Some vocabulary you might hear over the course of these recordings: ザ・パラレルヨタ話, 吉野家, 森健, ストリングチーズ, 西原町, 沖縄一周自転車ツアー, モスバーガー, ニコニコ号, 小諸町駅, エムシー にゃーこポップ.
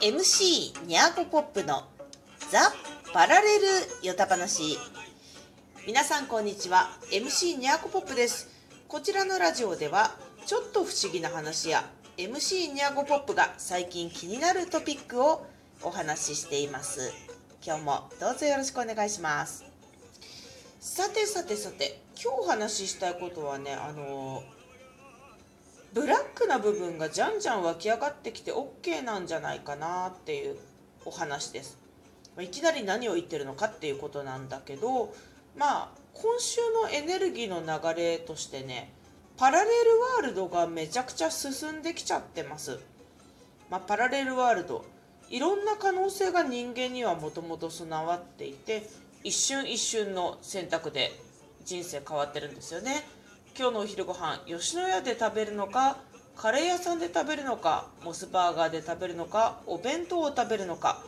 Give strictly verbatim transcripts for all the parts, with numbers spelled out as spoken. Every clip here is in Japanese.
エムシー にゃーこポップのザ・パラレルヨタ話。皆さんこんにちは、エムシー にゃーこポップです。こちらのラジオではちょっと不思議な話や エムシー にゃーこポップが最近気になるトピックをお話ししています。今日もどうぞよろしくお願いします。さてさてさて、今日お話ししたいことはね、あのブラックな部分がじゃんじゃん湧き上がってきて OK なんじゃないかなっていうお話です。いきなり何を言ってるのかっていうことなんだけど、まあ今週のエネルギーの流れとしてね、パラレルワールドがめちゃくちゃ進んできちゃってます。まあ、パラレルワールド、いろんな可能性が人間にはもともと備わっていて、一瞬一瞬の選択で人生変わってるんですよね。今日のお昼ご飯、吉野家で食べるのか、カレー屋さんで食べるのか、モスバーガーで食べるのか、お弁当を食べるのか、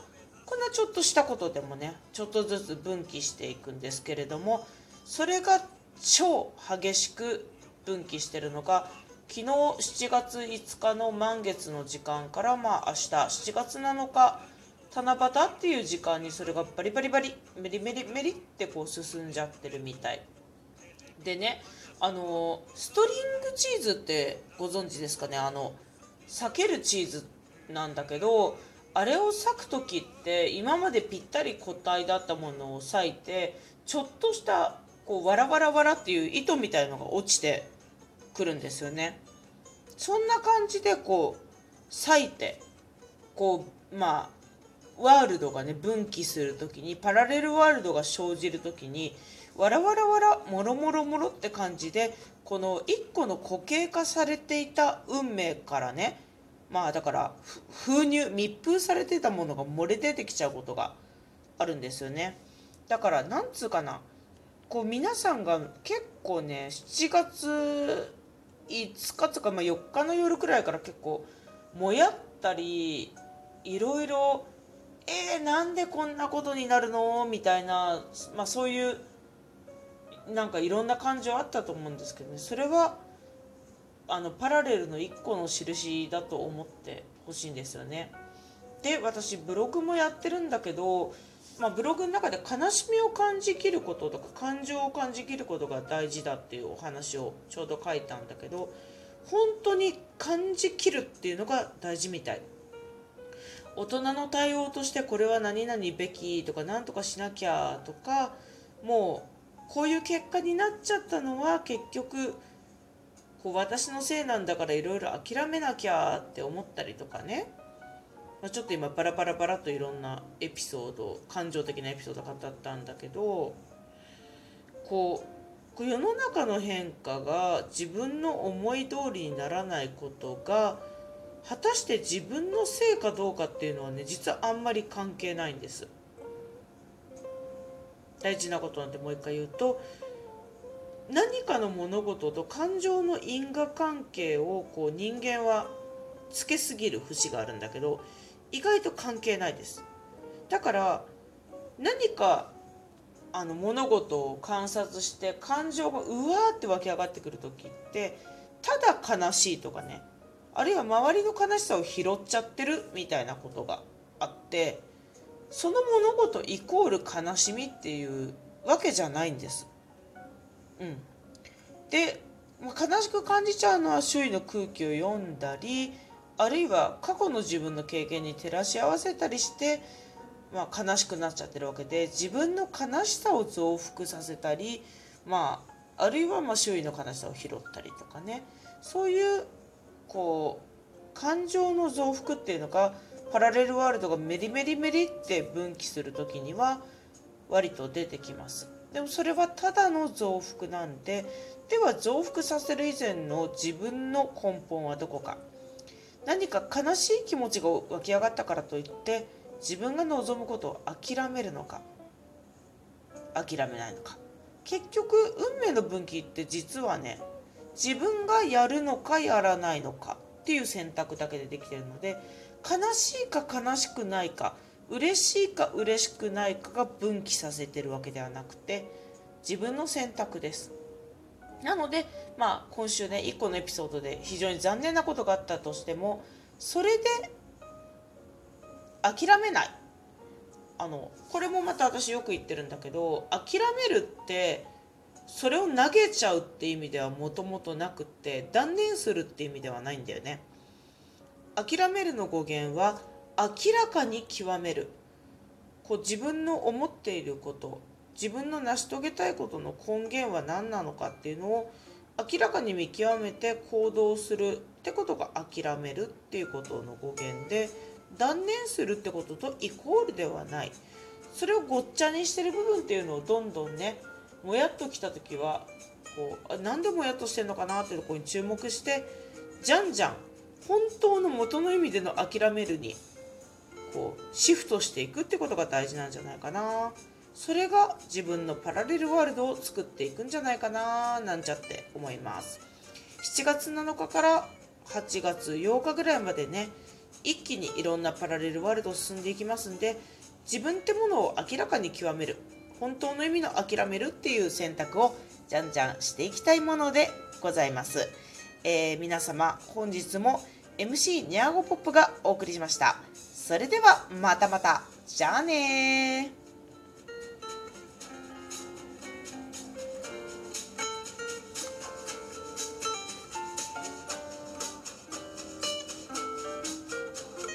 こんなちょっとしたことでもね、ちょっとずつ分岐していくんですけれども、それが超激しく分岐してるのが、昨日しちがついつかの満月の時間から、まあ明日しちがつなのか七夕っていう時間に、それがバリバリバリメリメリメリってこう進んじゃってるみたいでね、あのストリングチーズってご存知ですかね。あの裂けるチーズなんだけど、あれを裂く時って今までぴったり固体だったものを裂いて、ちょっとしたこうわらわらわらっていう糸みたいのが落ちてくるんですよね。そんな感じでこう裂いて、こうまあワールドがね分岐するときに、パラレルワールドが生じるときに、わらわらわらもろもろもろって感じで、この一個の固形化されていた運命からね、まあだから封入密封されていたものが漏れ出てきちゃうことがあるんですよね。だからなんつうかな、こう皆さんが結構ね、しちがついつかとか、まあ、よっかの夜くらいから結構もやったり、いろいろえー、なんでこんなことになるのみたいな、まあ、そういうなんかいろんな感情あったと思うんですけどね、それはあのパラレルの一個の印だと思ってほしいんですよね。で、私ブログもやってるんだけど、まあ、ブログの中で悲しみを感じきることとか感情を感じきることが大事だっていうお話をちょうど書いたんだけど、本当に感じきるっていうのが大事みたい。大人の対応として、これは何々べきとか何とかしなきゃとか、もうこういう結果になっちゃったのは結局こう私のせいなんだからいろいろ諦めなきゃって思ったりとかね、まあ、ちょっと今バラバラバラといろんなエピソード、感情的なエピソード語ったんだけど、こう世の中の変化が自分の思い通りにならないことが果たして自分のせいかどうかっていうのはね、実はあんまり関係ないんです。大事なことなんで、もう一回言うと、何かの物事と感情の因果関係をこう人間はつけすぎる節があるんだけど、意外と関係ないです。だから何かあの物事を観察して感情がうわーって湧き上がってくるときって、ただ悲しいとかね、あるいは周りの悲しさを拾っちゃってるみたいなことがあって、その物事イコール悲しみっていうわけじゃないんです、うん、で、まあ、悲しく感じちゃうのは周囲の空気を読んだり、あるいは過去の自分の経験に照らし合わせたりして、まあ、悲しくなっちゃってるわけで、自分の悲しさを増幅させたり、まあ、あるいはまあ周囲の悲しさを拾ったりとかね、そういうこう感情の増幅っていうのが、パラレルワールドがメリメリメリって分岐するときには割と出てきます。でもそれはただの増幅なんで、では増幅させる以前の自分の根本はどこか。何か悲しい気持ちが湧き上がったからといって自分が望むことを諦めるのか、諦めないのか。結局運命の分岐って実はね、自分がやるのかやらないのかっていう選択だけでできているので、悲しいか悲しくないか、嬉しいか嬉しくないかが分岐させてるわけではなくて、自分の選択です。なので、まあ、今週ねいっこのエピソードで非常に残念なことがあったとしても、それで諦めない、あのこれもまた私よく言ってるんだけど、諦めるってそれを投げちゃうって意味ではもともとなくって、断念するって意味ではないんだよね。諦めるの語源は明らかに極める、こう自分の思っていること、自分の成し遂げたいことの根源は何なのかっていうのを明らかに見極めて行動するってことが諦めるっていうことの語源で、断念するってこととイコールではない。それをごっちゃにしてる部分っていうのをどんどんね、もやっときた時はこうなんでもやっとしてんのかなっていうところに注目して、じゃんじゃん本当の元の意味での諦めるにこうシフトしていくってことが大事なんじゃないかな。それが自分のパラレルワールドを作っていくんじゃないかな、なんちゃって思います。しちがつなのかからはちがつようかぐらいまでね、一気にいろんなパラレルワールドを進んでいきますんで、自分ってものを明らかに極める、本当の意味の諦めるっていう選択をじゃんじゃんしていきたいものでございます。えー、皆様本日も エムシー ニャーゴポップがお送りしました。それではまたまた、じゃあねー。